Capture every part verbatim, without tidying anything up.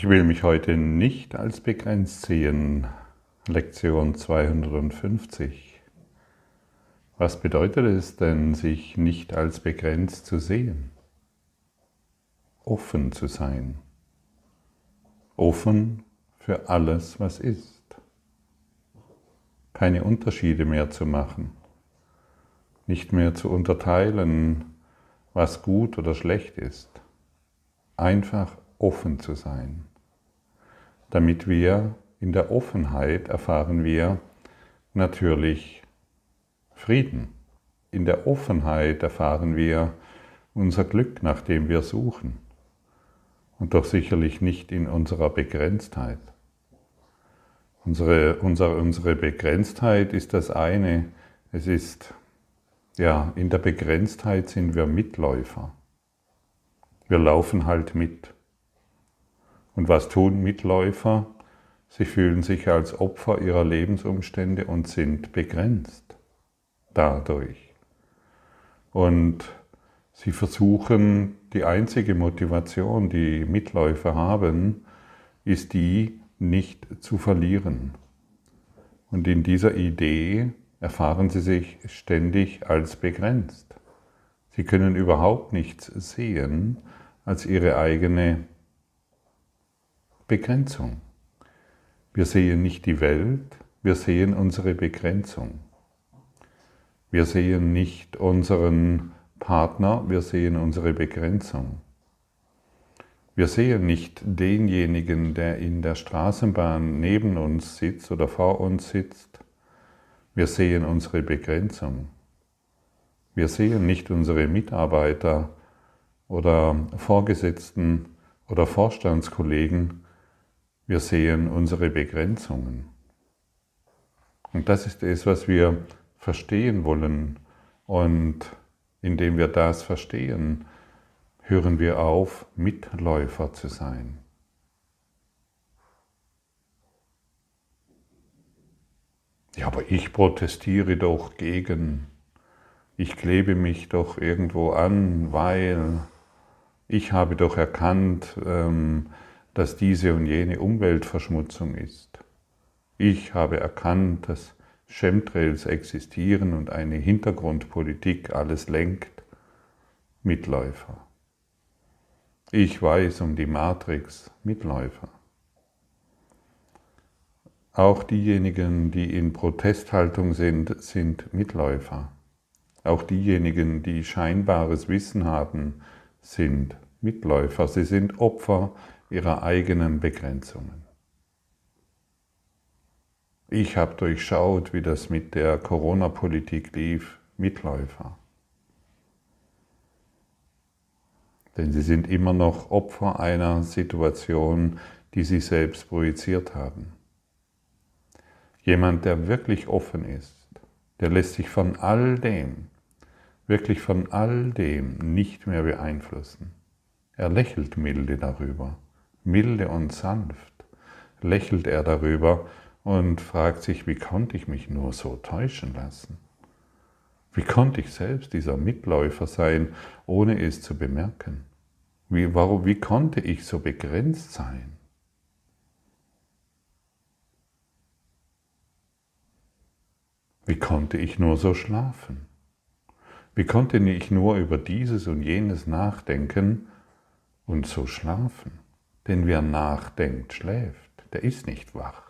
Ich will mich heute nicht als begrenzt sehen. Lektion zweihundertfünfzig. Was bedeutet es denn, sich nicht als begrenzt zu sehen? Offen zu sein. Offen für alles, was ist. Keine Unterschiede mehr zu machen. Nicht mehr zu unterteilen, was gut oder schlecht ist. Einfach offen zu sein. Damit wir in der Offenheit erfahren wir natürlich Frieden. In der Offenheit erfahren wir unser Glück, nach dem wir suchen. Und doch sicherlich nicht in unserer Begrenztheit. Unsere, unsere, unsere Begrenztheit ist das eine. Es ist, ja, in der Begrenztheit sind wir Mitläufer. Wir laufen halt mit. Und was tun Mitläufer? Sie fühlen sich als Opfer ihrer Lebensumstände und sind begrenzt dadurch. Und sie versuchen, die einzige Motivation, die Mitläufer haben, ist die, nicht zu verlieren. Und in dieser Idee erfahren sie sich ständig als begrenzt. Sie können überhaupt nichts sehen als ihre eigene Begrenzung. Wir sehen nicht die Welt, wir sehen unsere Begrenzung. Wir sehen nicht unseren Partner, wir sehen unsere Begrenzung. Wir sehen nicht denjenigen, der in der Straßenbahn neben uns sitzt oder vor uns sitzt. Wir sehen unsere Begrenzung. Wir sehen nicht unsere Mitarbeiter oder Vorgesetzten oder Vorstandskollegen. Wir sehen unsere Begrenzungen. Und das ist es, was wir verstehen wollen. Und indem wir das verstehen, hören wir auf, Mitläufer zu sein. Ja, aber ich protestiere doch gegen. Ich klebe mich doch irgendwo an, weil ich habe doch erkannt, ähm, dass diese und jene Umweltverschmutzung ist. Ich habe erkannt, dass Chemtrails existieren und eine Hintergrundpolitik alles lenkt. Mitläufer. Ich weiß um die Matrix. Mitläufer. Auch diejenigen, die in Protesthaltung sind, sind Mitläufer. Auch diejenigen, die scheinbares Wissen haben, sind Mitläufer. Sie sind Opfer ihrer eigenen Begrenzungen. Ich habe durchschaut, wie das mit der Corona-Politik lief, Mitläufer. Denn sie sind immer noch Opfer einer Situation, die sie selbst projiziert haben. Jemand, der wirklich offen ist, der lässt sich von all dem, wirklich von all dem nicht mehr beeinflussen. Er lächelt milde darüber. Milde und sanft lächelt er darüber und fragt sich, wie konnte ich mich nur so täuschen lassen? Wie konnte ich selbst dieser Mitläufer sein, ohne es zu bemerken? Wie, warum, wie konnte ich so begrenzt sein? Wie konnte ich nur so schlafen? Wie konnte ich nur über dieses und jenes nachdenken und so schlafen? Denn wer nachdenkt, schläft. Der ist nicht wach.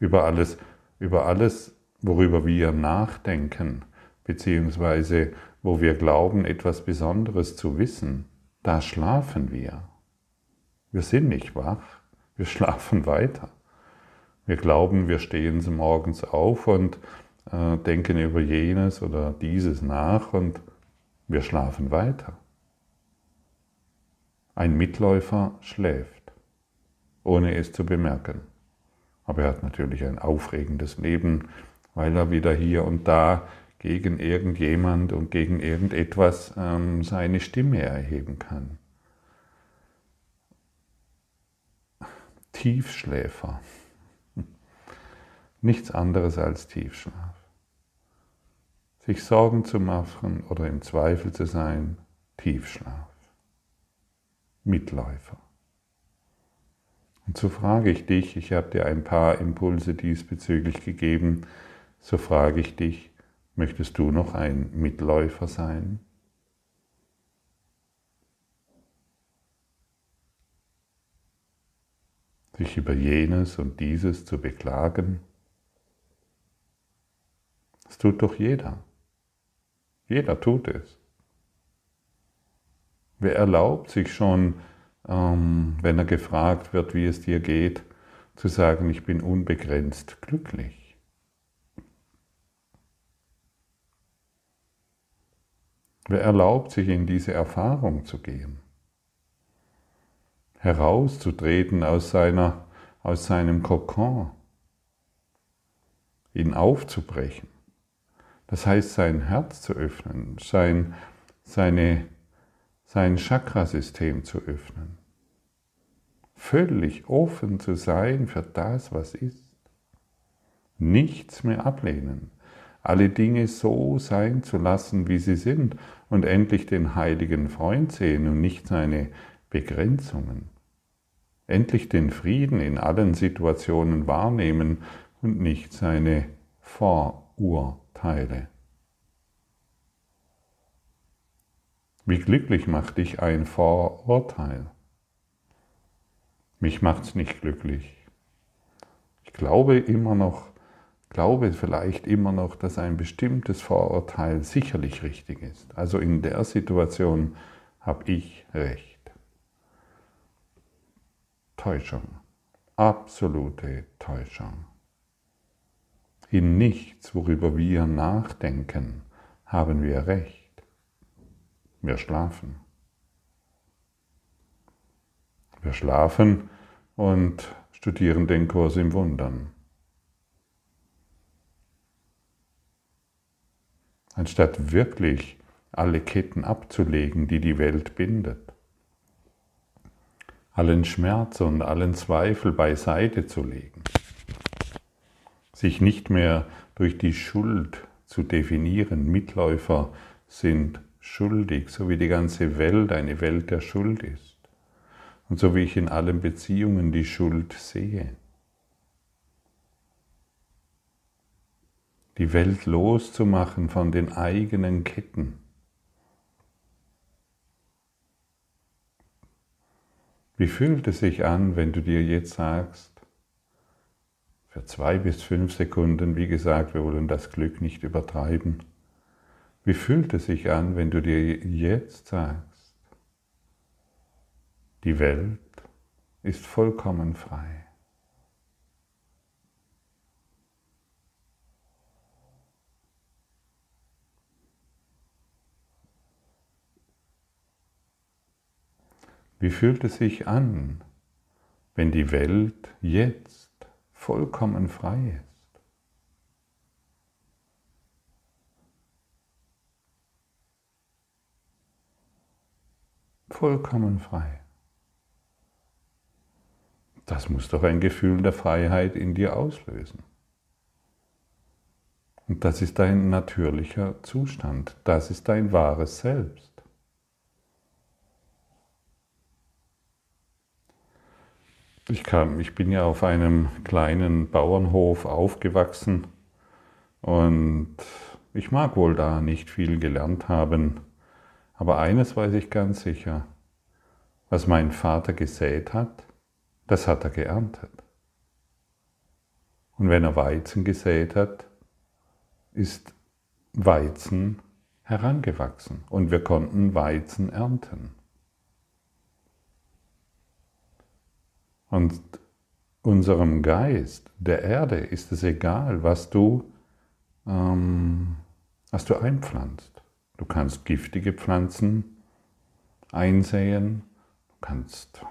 Über alles, über alles, worüber wir nachdenken, beziehungsweise wo wir glauben, etwas Besonderes zu wissen, da schlafen wir. Wir sind nicht wach, wir schlafen weiter. Wir glauben, wir stehen morgens auf und äh, denken über jenes oder dieses nach und wir schlafen weiter. Ein Mitläufer schläft, ohne es zu bemerken. Aber er hat natürlich ein aufregendes Leben, weil er wieder hier und da gegen irgendjemand und gegen irgendetwas ähm, seine Stimme erheben kann. Tiefschläfer. Nichts anderes als Tiefschlaf. Sich Sorgen zu machen oder im Zweifel zu sein, Tiefschlaf. Mitläufer. Und so frage ich dich, ich habe dir ein paar Impulse diesbezüglich gegeben, so frage ich dich, möchtest du noch ein Mitläufer sein? Dich über jenes und dieses zu beklagen? Das tut doch jeder. Jeder tut es. Wer erlaubt sich schon, ähm, wenn er gefragt wird, wie es dir geht, zu sagen, ich bin unbegrenzt glücklich? Wer erlaubt sich, in diese Erfahrung zu gehen? Herauszutreten aus, seiner, aus seinem Kokon, ihn aufzubrechen. Das heißt, sein Herz zu öffnen, sein, seine, sein Chakrasystem zu öffnen. Völlig offen zu sein für das, was ist. Nichts mehr ablehnen. Alle Dinge so sein zu lassen, wie sie sind. Und endlich den heiligen Freund sehen und nicht seine Begrenzungen. Endlich den Frieden in allen Situationen wahrnehmen und nicht seine Vorurteile. Wie glücklich macht dich ein Vorurteil? Mich macht's nicht glücklich. Ich glaube immer noch, glaube vielleicht immer noch, dass ein bestimmtes Vorurteil sicherlich richtig ist. Also in der Situation habe ich recht. Täuschung, absolute Täuschung. In nichts, worüber wir nachdenken, haben wir recht. Wir schlafen. Wir schlafen und studieren den Kurs im Wundern. Anstatt wirklich alle Ketten abzulegen, die die Welt bindet, allen Schmerz und allen Zweifel beiseite zu legen, sich nicht mehr durch die Schuld zu definieren. Mitläufer sind schuldig, so wie die ganze Welt eine Welt der Schuld ist und so wie ich in allen Beziehungen die Schuld sehe. Die Welt loszumachen von den eigenen Ketten. Wie fühlt es sich an, wenn du dir jetzt sagst, für zwei bis fünf Sekunden, wie gesagt, wir wollen das Glück nicht übertreiben. Wie fühlt es sich an, wenn du dir jetzt sagst, die Welt ist vollkommen frei. Wie fühlt es sich an, wenn die Welt jetzt vollkommen frei ist? Vollkommen frei. Das muss doch ein Gefühl der Freiheit in dir auslösen. Und das ist dein natürlicher Zustand. Das ist dein wahres Selbst. Ich, kam, ich bin ja auf einem kleinen Bauernhof aufgewachsen und ich mag wohl da nicht viel gelernt haben, aber eines weiß ich ganz sicher, was mein Vater gesät hat, das hat er geerntet. Und wenn er Weizen gesät hat, ist Weizen herangewachsen und wir konnten Weizen ernten. Und unserem Geist, der Erde, ist es egal, was du, ähm, was du einpflanzt. Du kannst giftige Pflanzen einsäen, du kannst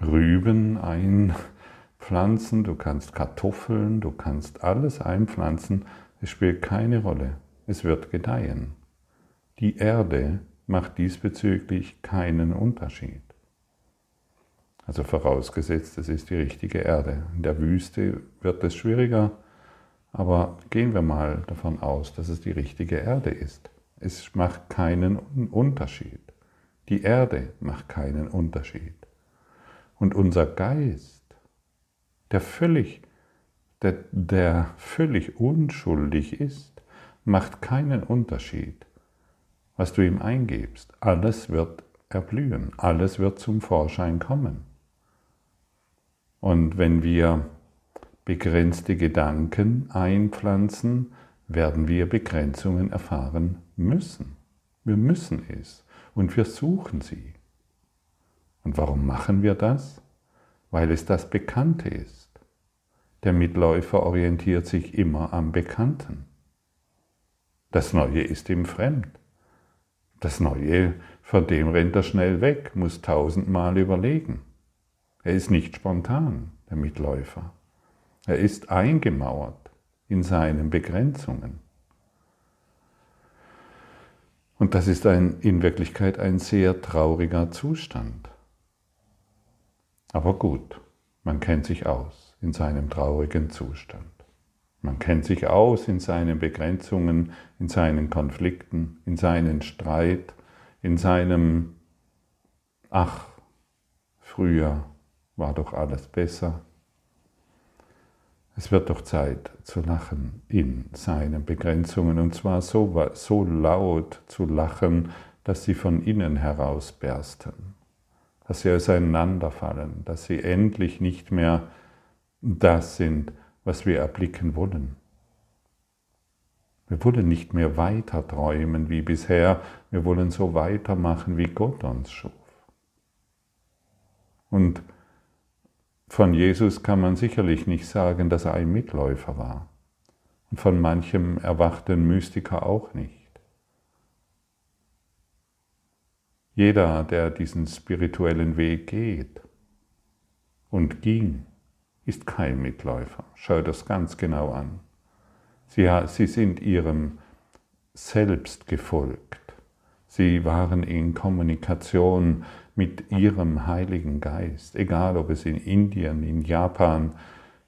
Rüben einpflanzen, du kannst Kartoffeln, du kannst alles einpflanzen. Es spielt keine Rolle. Es wird gedeihen. Die Erde macht diesbezüglich keinen Unterschied. Also vorausgesetzt, es ist die richtige Erde. In der Wüste wird es schwieriger, aber gehen wir mal davon aus, dass es die richtige Erde ist. Es macht keinen Unterschied. Die Erde macht keinen Unterschied. Und unser Geist, der völlig, der, der völlig unschuldig ist, macht keinen Unterschied, was du ihm eingibst. Alles wird erblühen, alles wird zum Vorschein kommen. Und wenn wir begrenzte Gedanken einpflanzen, werden wir Begrenzungen erfahren müssen. Wir müssen es und wir suchen sie. Und warum machen wir das? Weil es das Bekannte ist. Der Mitläufer orientiert sich immer am Bekannten. Das Neue ist ihm fremd. Das Neue, von dem rennt er schnell weg, muss tausendmal überlegen. Er ist nicht spontan, der Mitläufer. Er ist eingemauert in seinen Begrenzungen. Und das ist ein, in Wirklichkeit ein sehr trauriger Zustand. Aber gut, man kennt sich aus in seinem traurigen Zustand. Man kennt sich aus in seinen Begrenzungen, in seinen Konflikten, in seinen Streit, in seinem Ach, früher war doch alles besser. Es wird doch Zeit zu lachen in seinen Begrenzungen, und zwar so, so laut zu lachen, dass sie von innen heraus bersten, dass sie auseinanderfallen, dass sie endlich nicht mehr das sind, was wir erblicken wollen. Wir wollen nicht mehr weiter träumen wie bisher, wir wollen so weitermachen, wie Gott uns schuf. Und von Jesus kann man sicherlich nicht sagen, dass er ein Mitläufer war. Und von manchem erwachten Mystiker auch nicht. Jeder, der diesen spirituellen Weg geht und ging, ist kein Mitläufer. Schau das ganz genau an. Sie, sie sind ihrem Selbst gefolgt. Sie waren in Kommunikation mit ihrem Heiligen Geist, egal ob es in Indien, in Japan,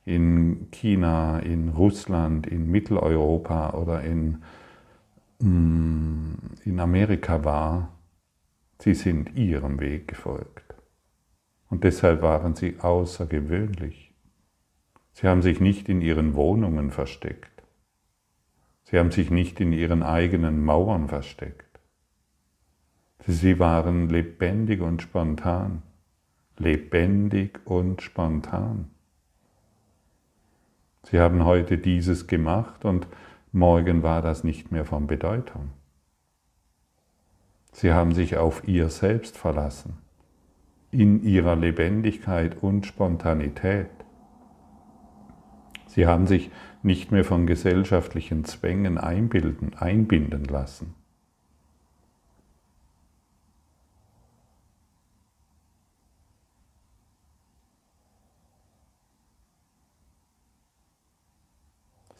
in China, in Russland, in Mitteleuropa oder in, in Amerika war, sie sind ihrem Weg gefolgt. Und deshalb waren sie außergewöhnlich. Sie haben sich nicht in ihren Wohnungen versteckt. Sie haben sich nicht in ihren eigenen Mauern versteckt. Sie waren lebendig und spontan, lebendig und spontan. Sie haben heute dieses gemacht und morgen war das nicht mehr von Bedeutung. Sie haben sich auf ihr Selbst verlassen, in ihrer Lebendigkeit und Spontanität. Sie haben sich nicht mehr von gesellschaftlichen Zwängen einbilden, einbinden lassen.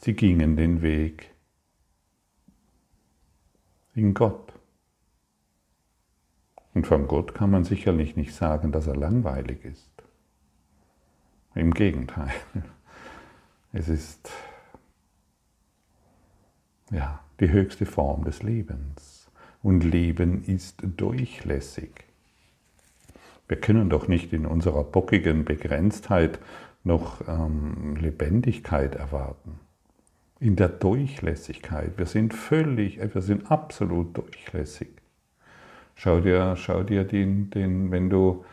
Sie gingen den Weg in Gott. Und von Gott kann man sicherlich nicht sagen, dass er langweilig ist. Im Gegenteil. Es ist ja, die höchste Form des Lebens. Und Leben ist durchlässig. Wir können doch nicht in unserer bockigen Begrenztheit noch ähm, Lebendigkeit erwarten. In der Durchlässigkeit. Wir sind völlig, wir sind absolut durchlässig. Schau dir, schau dir den, den, wenn du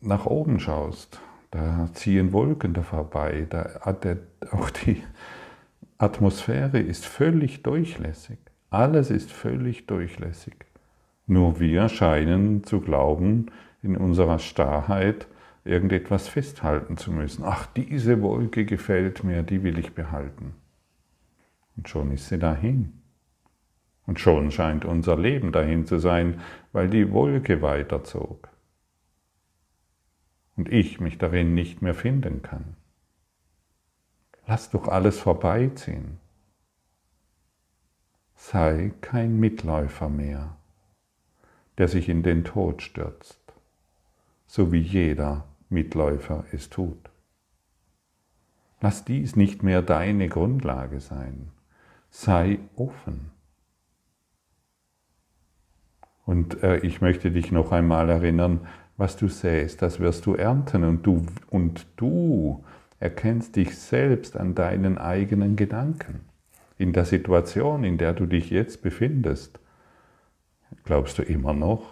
nach oben schaust, da ziehen Wolken da vorbei, da, der, auch die Atmosphäre ist völlig durchlässig. Alles ist völlig durchlässig. Nur wir scheinen zu glauben, in unserer Starrheit irgendetwas festhalten zu müssen. Ach, diese Wolke gefällt mir, die will ich behalten. Und schon ist sie dahin. Und schon scheint unser Leben dahin zu sein, weil die Wolke weiterzog. Und ich mich darin nicht mehr finden kann. Lass doch alles vorbeiziehen. Sei kein Mitläufer mehr, der sich in den Tod stürzt, so wie jeder Mitläufer es tut. Lass dies nicht mehr deine Grundlage sein. Sei offen. Und äh, ich möchte dich noch einmal erinnern, Was du säst, das wirst du ernten. Und du, und du erkennst dich selbst an deinen eigenen Gedanken. In der Situation, in der du dich jetzt befindest, glaubst du immer noch,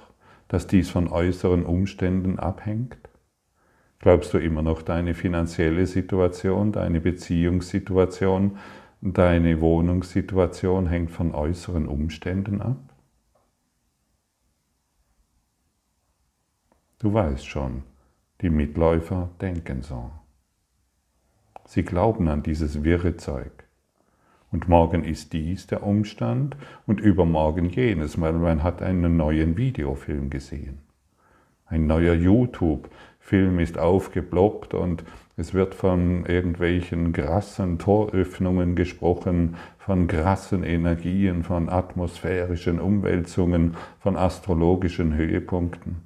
dass dies von äußeren Umständen abhängt? Glaubst du immer noch, deine finanzielle Situation, deine Beziehungssituation, deine Wohnungssituation hängt von äußeren Umständen ab? Du weißt schon, die Mitläufer denken so. Sie glauben an dieses wirre Zeug. Und morgen ist dies der Umstand und übermorgen jenes, weil man hat einen neuen Videofilm gesehen. Ein neuer YouTube-Film ist aufgeploppt und es wird von irgendwelchen krassen Toröffnungen gesprochen, von krassen Energien, von atmosphärischen Umwälzungen, von astrologischen Höhepunkten.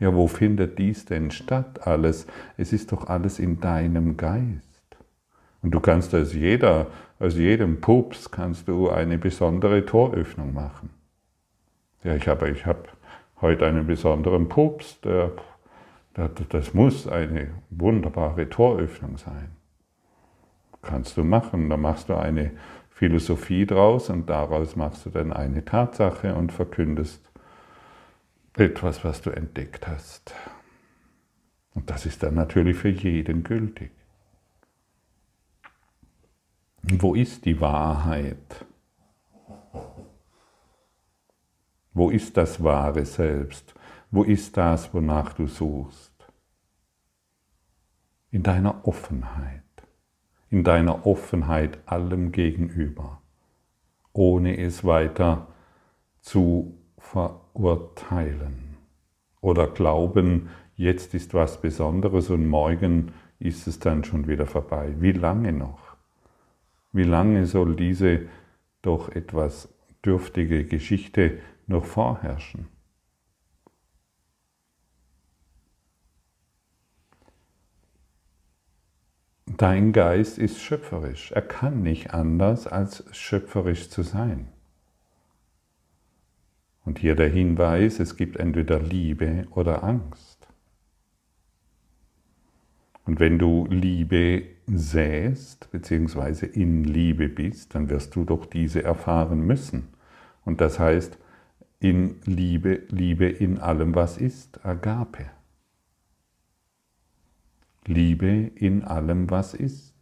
Ja, wo findet dies denn statt alles? Es ist doch alles in deinem Geist. Und du kannst aus, jeder, aus jedem Pups kannst du eine besondere Toröffnung machen. Ja, ich habe ich hab heute einen besonderen Pups, der, der, das muss eine wunderbare Toröffnung sein. Kannst du machen, da machst du eine Philosophie draus und daraus machst du dann eine Tatsache und verkündest etwas, was du entdeckt hast. Und das ist dann natürlich für jeden gültig. Wo ist die Wahrheit? Wo ist das wahre Selbst? Wo ist das, wonach du suchst? In deiner Offenheit. In deiner Offenheit allem gegenüber. Ohne es weiter zu verurteilen oder glauben, jetzt ist was Besonderes und morgen ist es dann schon wieder vorbei. Wie lange noch? Wie lange soll diese doch etwas dürftige Geschichte noch vorherrschen? Dein Geist ist schöpferisch. Er kann nicht anders, als schöpferisch zu sein. Und hier der Hinweis, es gibt entweder Liebe oder Angst. Und wenn du Liebe säst, beziehungsweise in Liebe bist, dann wirst du doch diese erfahren müssen. Und das heißt, in Liebe, Liebe in allem, was ist, Agape. Liebe in allem, was ist.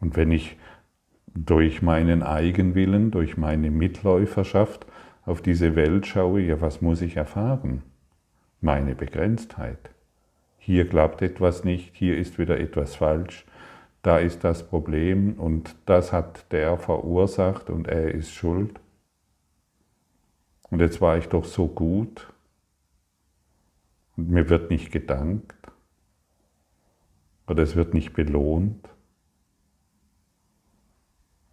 Und wenn ich durch meinen Eigenwillen, durch meine Mitläuferschaft auf diese Welt schaue, ja, was muss ich erfahren? Meine Begrenztheit. Hier klappt etwas nicht, hier ist wieder etwas falsch, da ist das Problem und das hat der verursacht und er ist schuld. Und jetzt war ich doch so gut und mir wird nicht gedankt oder es wird nicht belohnt.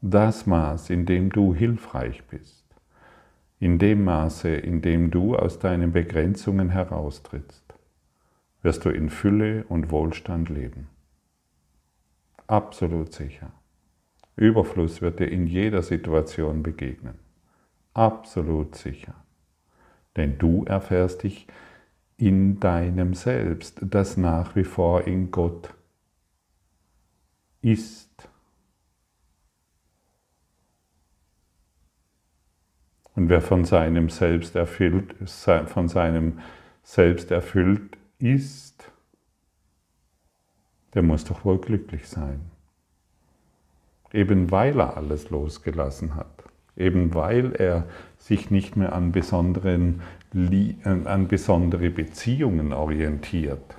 Das Maß, in dem du hilfreich bist, in dem Maße, in dem du aus deinen Begrenzungen heraustrittst, wirst du in Fülle und Wohlstand leben. Absolut sicher. Überfluss wird dir in jeder Situation begegnen. Absolut sicher. Denn du erfährst dich in deinem Selbst, das nach wie vor in Gott ist. Und wer von seinem Selbst erfüllt, von seinem Selbst erfüllt ist, der muss doch wohl glücklich sein. Eben weil er alles losgelassen hat, eben weil er sich nicht mehr an, besonderen, an besondere Beziehungen orientiert.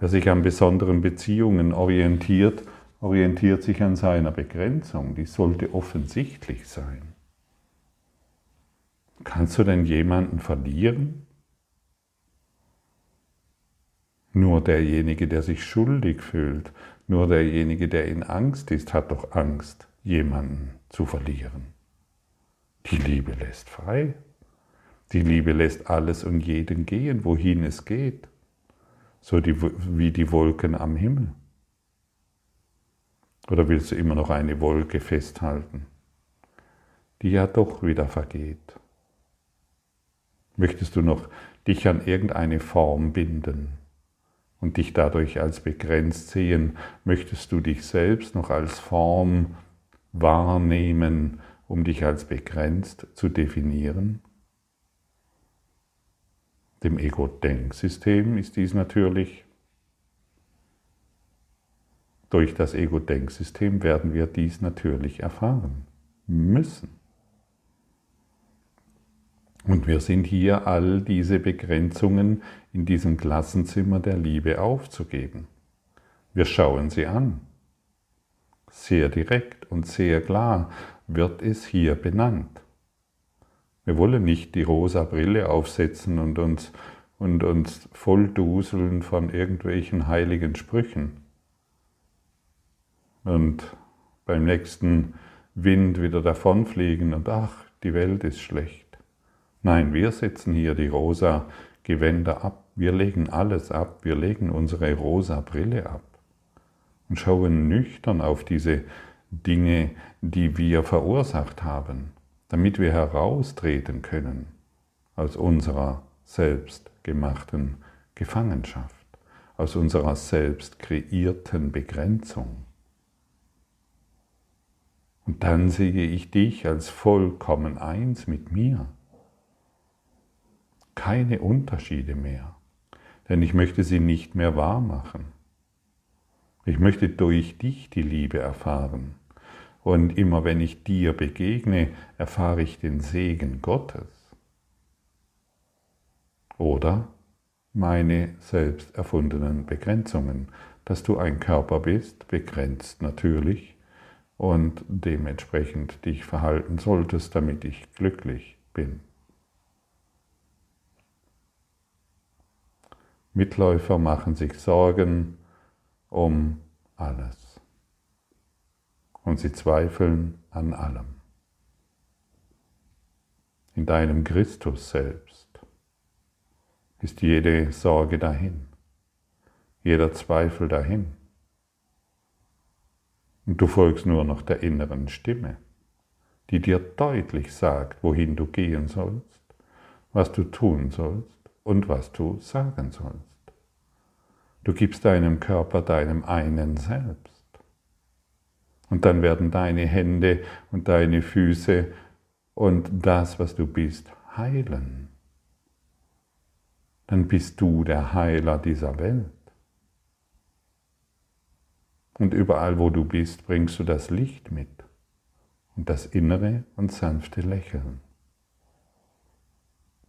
Wer sich an besonderen Beziehungen orientiert, orientiert sich an seiner Begrenzung. Die sollte offensichtlich sein. Kannst du denn jemanden verlieren? Nur derjenige, der sich schuldig fühlt, nur derjenige, der in Angst ist, hat doch Angst, jemanden zu verlieren. Die Liebe lässt frei. Die Liebe lässt alles und jeden gehen, wohin es geht, so die, wie die Wolken am Himmel. Oder willst du immer noch eine Wolke festhalten, die ja doch wieder vergeht? Möchtest du noch dich an irgendeine Form binden und dich dadurch als begrenzt sehen? Möchtest du dich selbst noch als Form wahrnehmen, um dich als begrenzt zu definieren? Dem Ego-Denksystem ist dies natürlich. Durch das Ego-Denksystem werden wir dies natürlich erfahren müssen. Und wir sind hier, all diese Begrenzungen in diesem Klassenzimmer der Liebe aufzugeben. Wir schauen sie an. Sehr direkt und sehr klar wird es hier benannt. Wir wollen nicht die rosa Brille aufsetzen und uns, und uns vollduseln von irgendwelchen heiligen Sprüchen. Und beim nächsten Wind wieder davonfliegen und ach, die Welt ist schlecht. Nein, wir setzen hier die rosa Gewänder ab, wir legen alles ab, wir legen unsere rosa Brille ab und schauen nüchtern auf diese Dinge, die wir verursacht haben, damit wir heraustreten können aus unserer selbstgemachten Gefangenschaft, aus unserer selbst kreierten Begrenzung. Und dann sehe ich dich als vollkommen eins mit mir. Keine Unterschiede mehr, denn ich möchte sie nicht mehr wahr machen. Ich möchte durch dich die Liebe erfahren. Und immer wenn ich dir begegne, erfahre ich den Segen Gottes. Oder meine selbst erfundenen Begrenzungen. Dass du ein Körper bist, begrenzt natürlich, und dementsprechend dich verhalten solltest, damit ich glücklich bin. Mitläufer machen sich Sorgen um alles und sie zweifeln an allem. In deinem Christus selbst ist jede Sorge dahin, jeder Zweifel dahin. Und du folgst nur noch der inneren Stimme, die dir deutlich sagt, wohin du gehen sollst, was du tun sollst und was du sagen sollst. Du gibst deinem Körper deinem einen selbst. Und dann werden deine Hände und deine Füße und das, was du bist, heilen. Dann bist du der Heiler dieser Welt. Und überall, wo du bist, bringst du das Licht mit und das innere und sanfte Lächeln,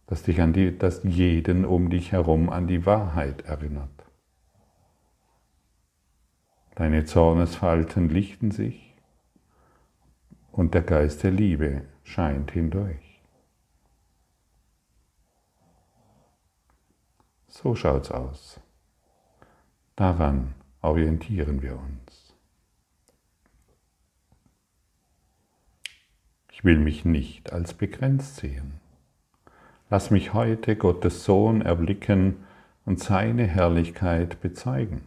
das dich an die, das jeden um dich herum an die Wahrheit erinnert. Deine Zornesfalten lichten sich und der Geist der Liebe scheint hindurch. So schaut's aus. Daran orientieren wir uns. Ich will mich nicht als begrenzt sehen. Lass mich heute Gottes Sohn erblicken und seine Herrlichkeit bezeugen.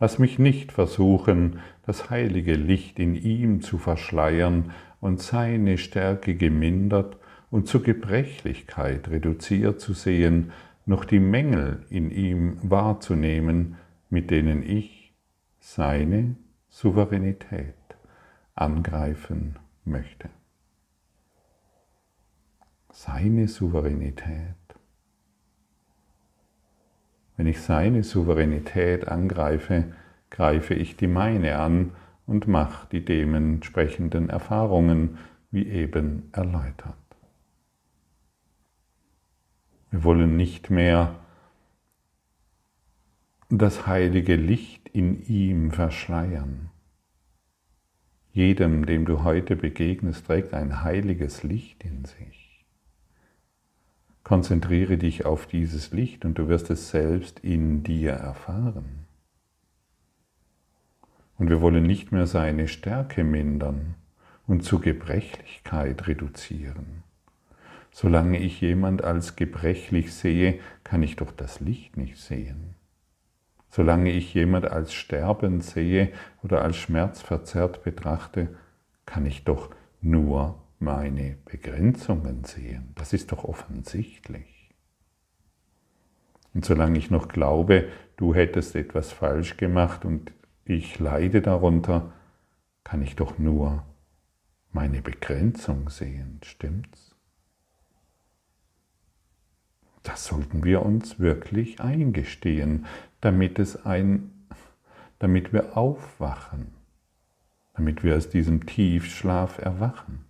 Lass mich nicht versuchen, das heilige Licht in ihm zu verschleiern und seine Stärke gemindert und zu Gebrechlichkeit reduziert zu sehen, noch die Mängel in ihm wahrzunehmen, mit denen ich seine Souveränität angreifen möchte. Seine Souveränität. Wenn ich seine Souveränität angreife, greife ich die meine an und mache die dementsprechenden Erfahrungen, wie eben erläutert. Wir wollen nicht mehr das heilige Licht in ihm verschleiern. Jedem, dem du heute begegnest, trägt ein heiliges Licht in sich. Konzentriere dich auf dieses Licht und du wirst es selbst in dir erfahren. Und wir wollen nicht mehr seine Stärke mindern und zu Gebrechlichkeit reduzieren. Solange ich jemand als gebrechlich sehe, kann ich doch das Licht nicht sehen. Solange ich jemand als sterbend sehe oder als schmerzverzerrt betrachte, kann ich doch nur meine Begrenzungen sehen. Das ist doch offensichtlich. Und solange ich noch glaube, du hättest etwas falsch gemacht und ich leide darunter, kann ich doch nur meine Begrenzung sehen. Stimmt's? Das sollten wir uns wirklich eingestehen, damit es ein, damit wir aufwachen, damit wir aus diesem Tiefschlaf erwachen.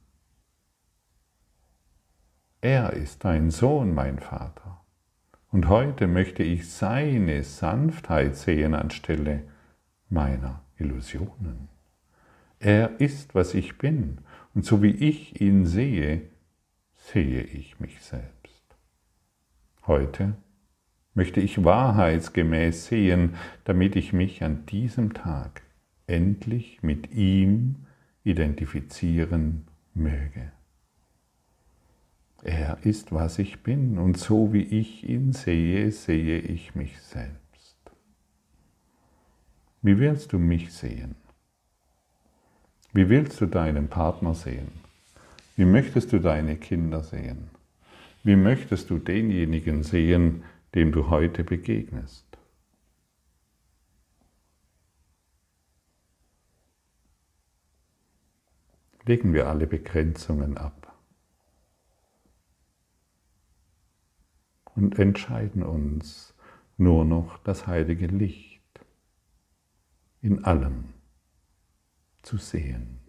Er ist dein Sohn, mein Vater. Und heute möchte ich seine Sanftheit sehen anstelle meiner Illusionen. Er ist, was ich bin, und so wie ich ihn sehe, sehe ich mich selbst. Heute möchte ich wahrheitsgemäß sehen, damit ich mich an diesem Tag endlich mit ihm identifizieren möge. Er ist, was ich bin, und so wie ich ihn sehe, sehe ich mich selbst. Wie willst du mich sehen? Wie willst du deinen Partner sehen? Wie möchtest du deine Kinder sehen? Wie möchtest du denjenigen sehen, dem du heute begegnest? Legen wir alle Begrenzungen ab und entscheiden uns, nur noch das heilige Licht in allem zu sehen.